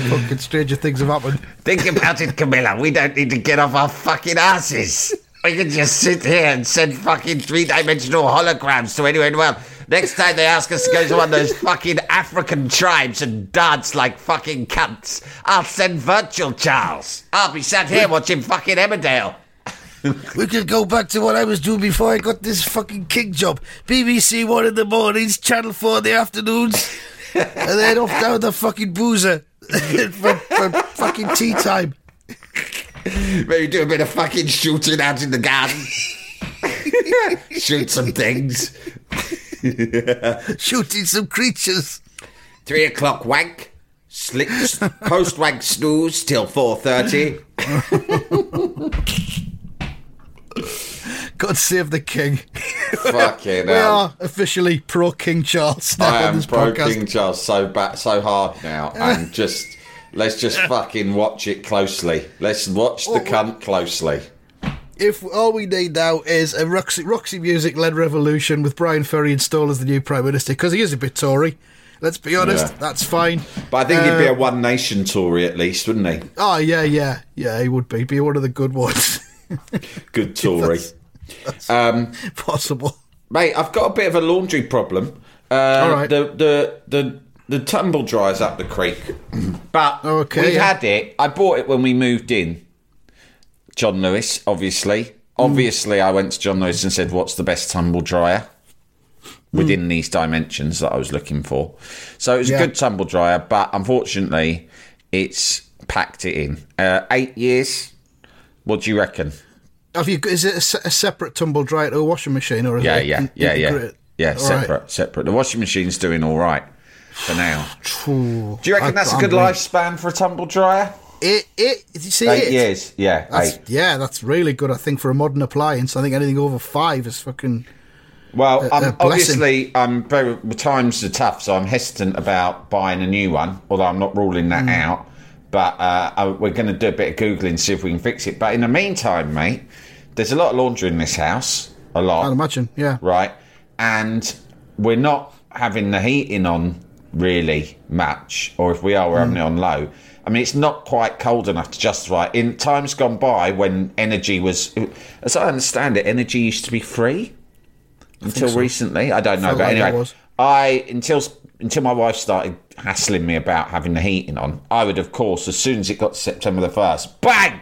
Fucking stranger things have happened. Think about it, Camilla. We don't need to get off our fucking asses. We can just sit here and send fucking three-dimensional holograms to anyone. Well, next time they ask us to go to one of those fucking African tribes and dance like fucking cunts, I'll send virtual Charles. I'll be sat here watching fucking Emmerdale. We could go back to what I was doing before I got this fucking king job. B B C One in the mornings, Channel Four in the afternoons, and then off down the fucking boozer for, for fucking tea time. Maybe do a bit of fucking shooting out in the garden. Shoot some things. Shooting some creatures. Three o'clock wank. Slick post wank snooze till four thirty. God save the king. Fucking we hell. Are officially pro King Charles now. I on am this pro podcast. King Charles so bad, so hard now. I'm just. Let's just fucking watch it closely. Let's watch the cunt closely. If all we need now is a Roxy, Roxy Music-led revolution with Brian Ferry installed as the new Prime Minister, because he is a bit Tory. Let's be honest, yeah. That's fine. But I think uh, he'd be a One Nation Tory at least, wouldn't he? Oh, yeah, yeah. Yeah, he would be. Be one of the good ones. Good Tory. That's, that's um, possible. Mate, I've got a bit of a laundry problem. Uh, all right. The... the, the The tumble dryer's up the creek, but okay, we yeah. had it. I bought it when we moved in. John Lewis, obviously. Obviously, mm. I went to John Lewis and said, what's the best tumble dryer within mm. these dimensions that I was looking for? So it was yeah. a good tumble dryer, but unfortunately, it's packed it in. Uh, eight years? What do you reckon? Have you? Is it a, a separate tumble dryer to a washing machine? Or is yeah, it, yeah, in, yeah, yeah, yeah. Yeah, separate, right. separate. The washing machine's doing all right. For now. True. Do you reckon I, that's a good I'm lifespan for a tumble dryer? It, it, you see, eight it, years, yeah. That's, eight. Yeah, that's really good, I think, for a modern appliance. I think anything over five is fucking. Well, a, I'm, a obviously, I'm very, times are tough, so I'm hesitant about buying a new one, although I'm not ruling that mm. out. But uh, I, we're going to do a bit of Googling, see if we can fix it. But in the meantime, mate, there's a lot of laundry in this house. A lot. I'd imagine, yeah. Right. And we're not having the heating on. Really much, or if we are, we're having mm. it on low. I mean, it's not quite cold enough to justify it. In times gone by when energy was, as I understand it, energy used to be free I until so. recently. I don't know, I but like anyway, I until until my wife started hassling me about having the heating on, I would, of course, as soon as it got to September the first, bang,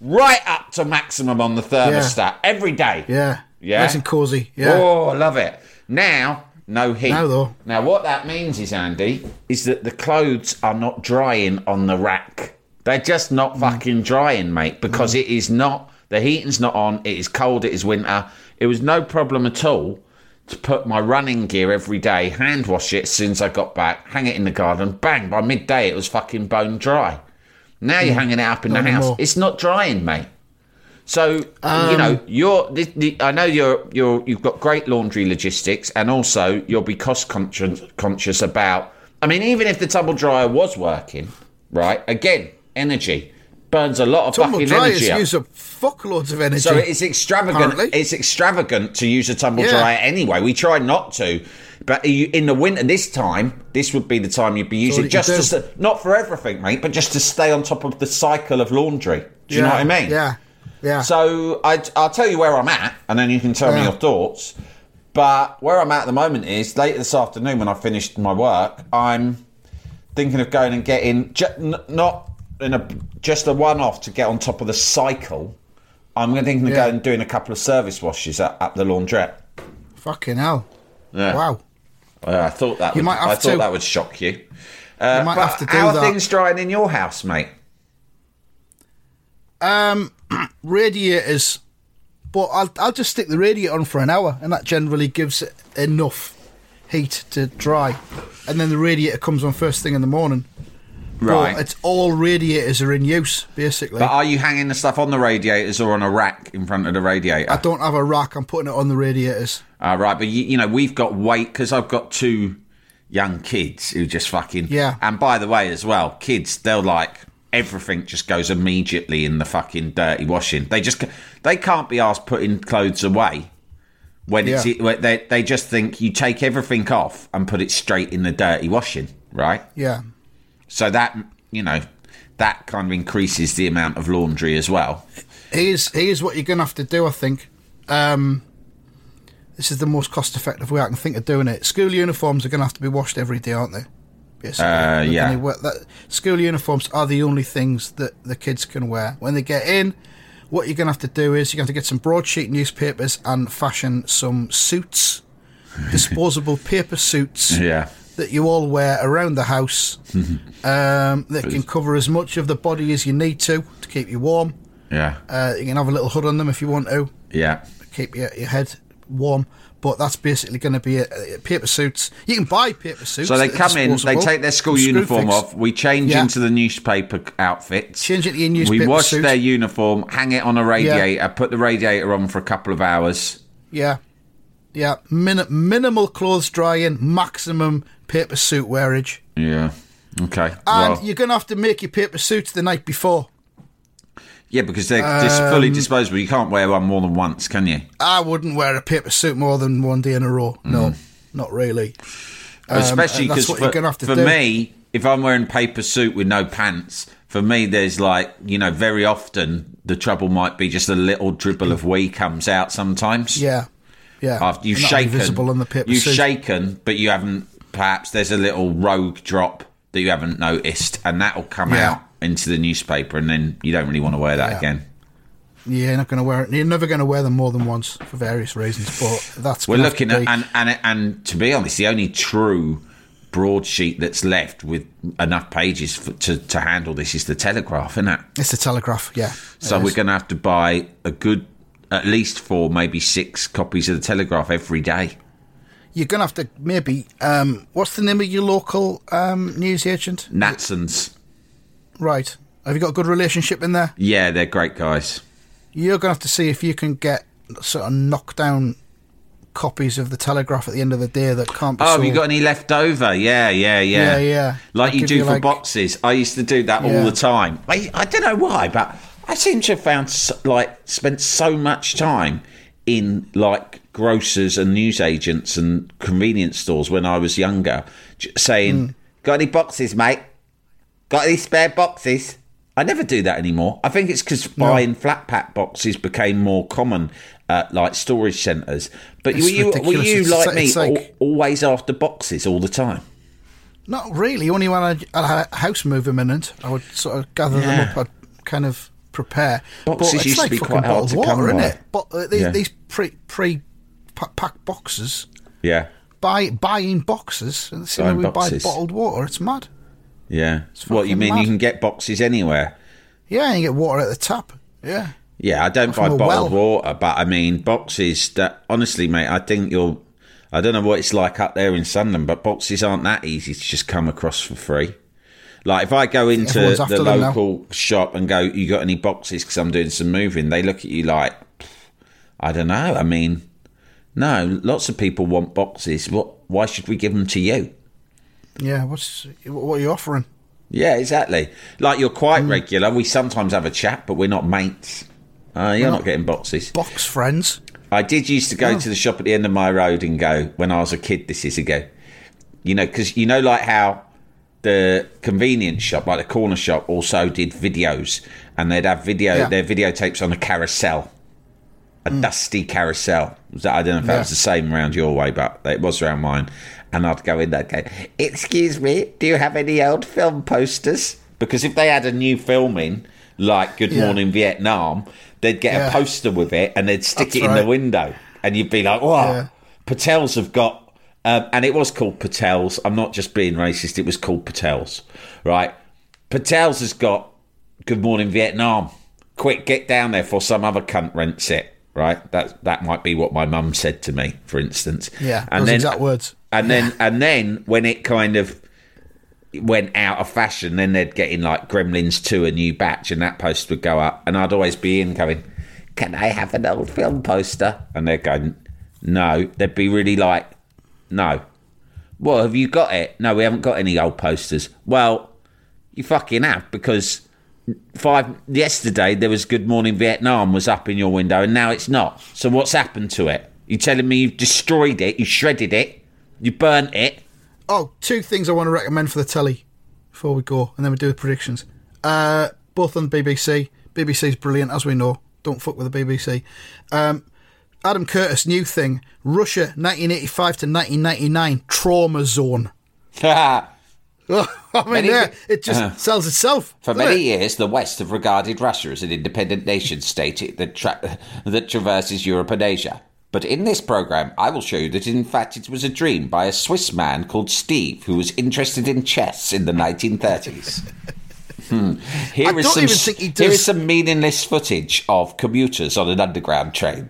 right up to maximum on the thermostat yeah. every day. Yeah. Yeah. Nice and cosy. Yeah. Oh, I love it. Now, no heat. No, though. Now, what that means is, Andy, is that the clothes are not drying on the rack. They're just not mm. fucking drying, mate, because mm. it is not, the heating's not on, it is cold, it is winter. It was no problem at all to put my running gear every day, hand wash it as soon as I got back, hang it in the garden, bang, by midday it was fucking bone dry. Now you're mm. hanging it up in not the house. Anymore. It's not drying, mate. So um, you know you're. The, the, I know you're. You're. You've got great laundry logistics, and also you'll be cost conscious, conscious about. I mean, even if the tumble dryer was working, right? Again, energy burns a lot of tumble fucking energy. Tumble dryers use a fuckloads of energy. So it's extravagant. Apparently. It's extravagant to use a tumble yeah. dryer anyway. We try not to, but in the winter this time, this would be the time you'd be using just to st- not for everything, mate, but just to stay on top of the cycle of laundry. Do you yeah. know what I mean? Yeah. Yeah. So I, I'll tell you where I'm at, and then you can tell yeah. me your thoughts. But where I'm at at the moment is, later this afternoon when I finished my work, I'm thinking of going and getting, ju- n- not in a just a one-off to get on top of the cycle. I'm thinking of yeah. going and doing a couple of service washes at, at the laundrette. Fucking hell. Yeah. Wow. Yeah, I thought that, would, I thought to, that would shock you. Uh, you might have to do how that. Are things drying in your house, mate? Um... Radiators, but I'll I'll just stick the radiator on for an hour, and that generally gives it enough heat to dry, and then the radiator comes on first thing in the morning. Right, but it's all radiators are in use basically. But are you hanging the stuff on the radiators or on a rack in front of the radiator? I don't have a rack. I'm putting it on the radiators. Ah, uh, right, but you, you know we've got weight because I've got two young kids who just fucking yeah. And by the way, as well, kids they'll like. Everything just goes immediately in the fucking dirty washing. They just they can't be asked putting clothes away when yeah. it's when they they just think you take everything off and put it straight in the dirty washing, right? Yeah. So that you know that kind of increases the amount of laundry as well. Here's here's what you're gonna have to do, I think. Um, this is the most cost-effective way I can think of doing it. School uniforms are gonna have to be washed every day, aren't they? Basically, uh, yeah. Work that, school uniforms are the only things that the kids can wear. When they get in, what you're going to have to do is you're going to have to get some broadsheet newspapers and fashion some suits, disposable paper suits yeah. that you all wear around the house um, that can cover as much of the body as you need to to keep you warm. Yeah, uh, you can have a little hood on them if you want to. Yeah, keep your, your head warm. But that's basically going to be a, a paper suits. You can buy paper suits. So they come in, they take their school uniform fixed. off, we change yeah. into the newspaper outfit. Change it to your newspaper suit. We wash suit. their uniform, hang it on a radiator, yeah. put the radiator on for a couple of hours. Yeah. Yeah. Min- minimal clothes drying, maximum paper suit wearage. Yeah. Okay. And well, you're going to have to make your paper suits the night before. Yeah, because they're um, just fully disposable. You can't wear one more than once, can you? I wouldn't wear a paper suit more than one day in a row. No, mm. not really. Um, Especially because for, for me, if I'm wearing a paper suit with no pants, for me, there's like, you know, very often the trouble might be just a little dribble of wee comes out sometimes. Yeah, yeah. After you've shaken, visible on the paper you've suit. shaken, but you haven't, perhaps there's a little rogue drop that you haven't noticed, and that'll come yeah. out. Into the newspaper, and then you don't really want to wear that yeah. again. Yeah, you're not going to wear it. You're never going to wear them more than once for various reasons. But that's we're looking at, and, and and to be honest, the only true broadsheet that's left with enough pages for, to to handle this is the Telegraph, isn't it? It's the Telegraph, yeah. So we're going to have to buy a good, at least four, maybe six copies of the Telegraph every day. You're going to have to maybe. Um, what's the name of your local um, news agent? Natson's. Right. Have you got a good relationship in there? Yeah, they're great guys. You're going to have to see if you can get sort of knockdown copies of the Telegraph at the end of the day that can't be Oh, sold. You got any left over? Yeah, yeah, yeah. Yeah, yeah. Like I'll you do you for like... boxes. I used to do that yeah. all the time. I, I don't know why, but I seem to have found, like, spent so much time in, like, grocers and newsagents and convenience stores when I was younger saying, mm. got any boxes, mate? Got any spare boxes? I never do that anymore. I think it's because buying no. flat pack boxes became more common at like storage centres. But it's were you, were you it's like me, like... always after boxes all the time? Not really. Only when I had a house move imminent, I would sort of gather yeah. them up. I'd kind of prepare. Boxes but used like to be quite hard to come by, isn't it? But uh, these, yeah. these pre pre packed boxes. Yeah. Buy buying boxes and the same way we buy bottled water. It's mad. Yeah. It's what you mean? Mad. You can get boxes anywhere. Yeah, you get water at the tap. Yeah. Yeah, I don't buy bottled well. water, but I mean boxes. That honestly, mate, I think you'll. I don't know what it's like up there in Sunderland, but boxes aren't that easy to just come across for free. Like if I go into Everyone's the local shop and go, "You got any boxes?" because I'm doing some moving, they look at you like, I don't know. I mean, no, lots of people want boxes. What? Why should we give them to you? Yeah, what's what are you offering? Yeah, exactly. Like you're quite mm. regular. We sometimes have a chat, but we're not mates. Uh, you're not, not getting boxes. Box friends. I did used to go oh. to the shop at the end of my road and go, when I was a kid, this is ago, you know, because you know, like how the convenience shop, like the corner shop, also did videos, and they'd have video, yeah. their videotapes on a carousel, a mm. dusty carousel. I don't know if that yeah. was the same around your way, but it was around mine. And I'd go in there and go, "Excuse me, do you have any old film posters?" Because if they had a new film in, like Good yeah. Morning Vietnam, they'd get yeah. a poster with it and they'd stick That's it in right. the window. And you'd be like, "Wow, yeah. Patel's have got..." Um, and it was called Patel's. I'm not just being racist. It was called Patel's, right? Patel's has got Good Morning Vietnam. Quick, get down there before some other cunt rents it, right? That that might be what my mum said to me, for instance. Yeah, and those then, exact words. And yeah. then and then when it kind of went out of fashion, then they'd get in like Gremlins two, a new batch, and that post would go up. And I'd always be in going, "Can I have an old film poster?" And they'd go, "No." They'd be really like, "No." "Well, have you got it?" "No, we haven't got any old posters." "Well, you fucking have, because five yesterday there was Good Morning Vietnam was up in your window and now it's not. So what's happened to it? You're telling me you've destroyed it, you shredded it, you burnt it." Oh, two things I want to recommend for the telly before we go, and then we do the predictions. Uh, both on the B B C. B B C's brilliant, as we know. Don't fuck with the B B C. Um, Adam Curtis, new thing. Russia, nineteen eighty-five to nineteen ninety-nine, Trauma Zone. Ha! I mean, yeah, it just uh, sells itself. For many it? years, the West have regarded Russia as an independent nation state that, tra- that traverses Europe and Asia. But in this programme, I will show you that in fact it was a dream by a Swiss man called Steve who was interested in chess in the nineteen thirties. hmm. Here, is some, he here is some meaningless footage of commuters on an underground train.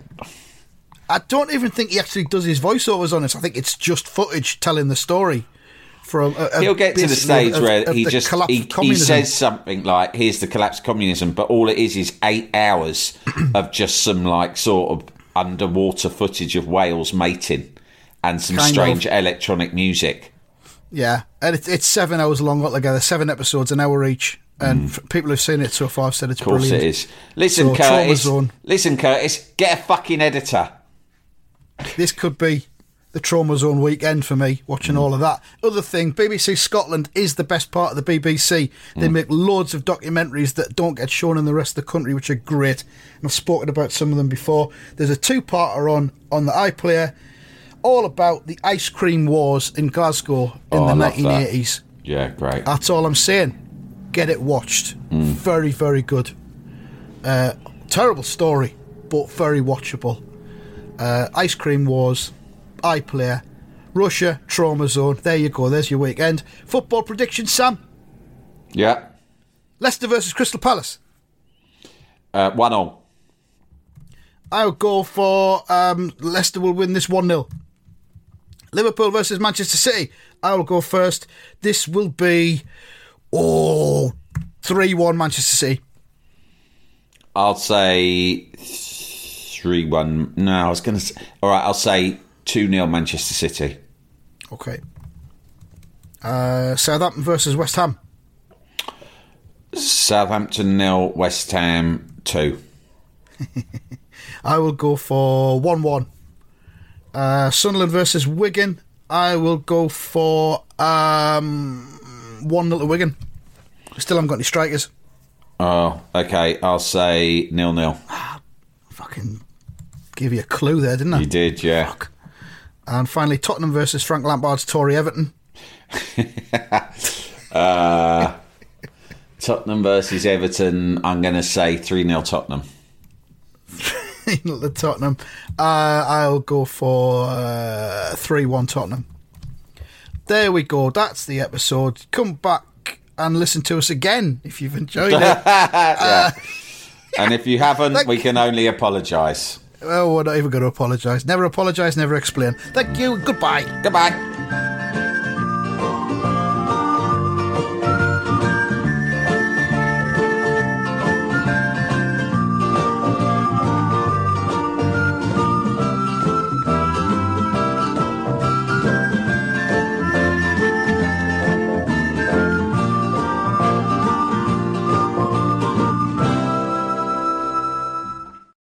I don't even think he actually does his voiceovers on this. I think it's just footage telling the story. From a, a He'll get to the stage of, where of, he just he, he says something like, "Here's the collapse of communism," but all it is is eight hours of just some like sort of underwater footage of whales mating and some kind strange of. electronic music. Yeah, and it, it's seven hours long altogether, seven episodes, an hour each. And mm. people who've seen it so far have said it's brilliant. Of course brilliant. it is. Listen, so, Curtis. Listen, Curtis. Get a fucking editor. This could be the Trauma Zone weekend for me, watching mm. all of that. Other thing, B B C Scotland is the best part of the B B C. They mm. make loads of documentaries that don't get shown in the rest of the country, which are great. And I've spoken about some of them before. There's a two-parter on, on the iPlayer, all about the Ice Cream Wars in Glasgow in oh, the nineteen eighties. That. Yeah, great. That's all I'm saying. Get it watched. Mm. Very, very good. Uh, terrible story, but very watchable. Uh, Ice Cream Wars, iPlayer, Russia, Trauma Zone. There you go. There's your weekend. Football prediction, Sam? Yeah. Leicester versus Crystal Palace. Uh, one nil. I'll go for um, Leicester will win this one nil. Liverpool versus Manchester City. I'll go first. This will be oh, three one Manchester City. I'll say three one. No, I was going to say... All right, I'll say two nil Manchester City. Okay. Uh, Southampton versus West Ham. Southampton nil, West Ham two. I will go for one one. Uh, Sunderland versus Wigan. I will go for um, one nil to Wigan. Still haven't got any strikers. Oh, okay. I'll say nil nil. Ah, fucking gave you a clue there, didn't I? You did, yeah. Fuck. And finally, Tottenham versus Frank Lampard's Tory Everton. uh, Tottenham versus Everton, I'm going to say three nil Tottenham. three nil Tottenham. Uh, I'll go for uh, three one Tottenham. There we go. That's the episode. Come back and listen to us again if you've enjoyed it. Yeah. uh, and if you haven't, like, we can only apologise. Oh, we're not even going to apologise. Never apologise, never explain. Thank you. Goodbye. Goodbye.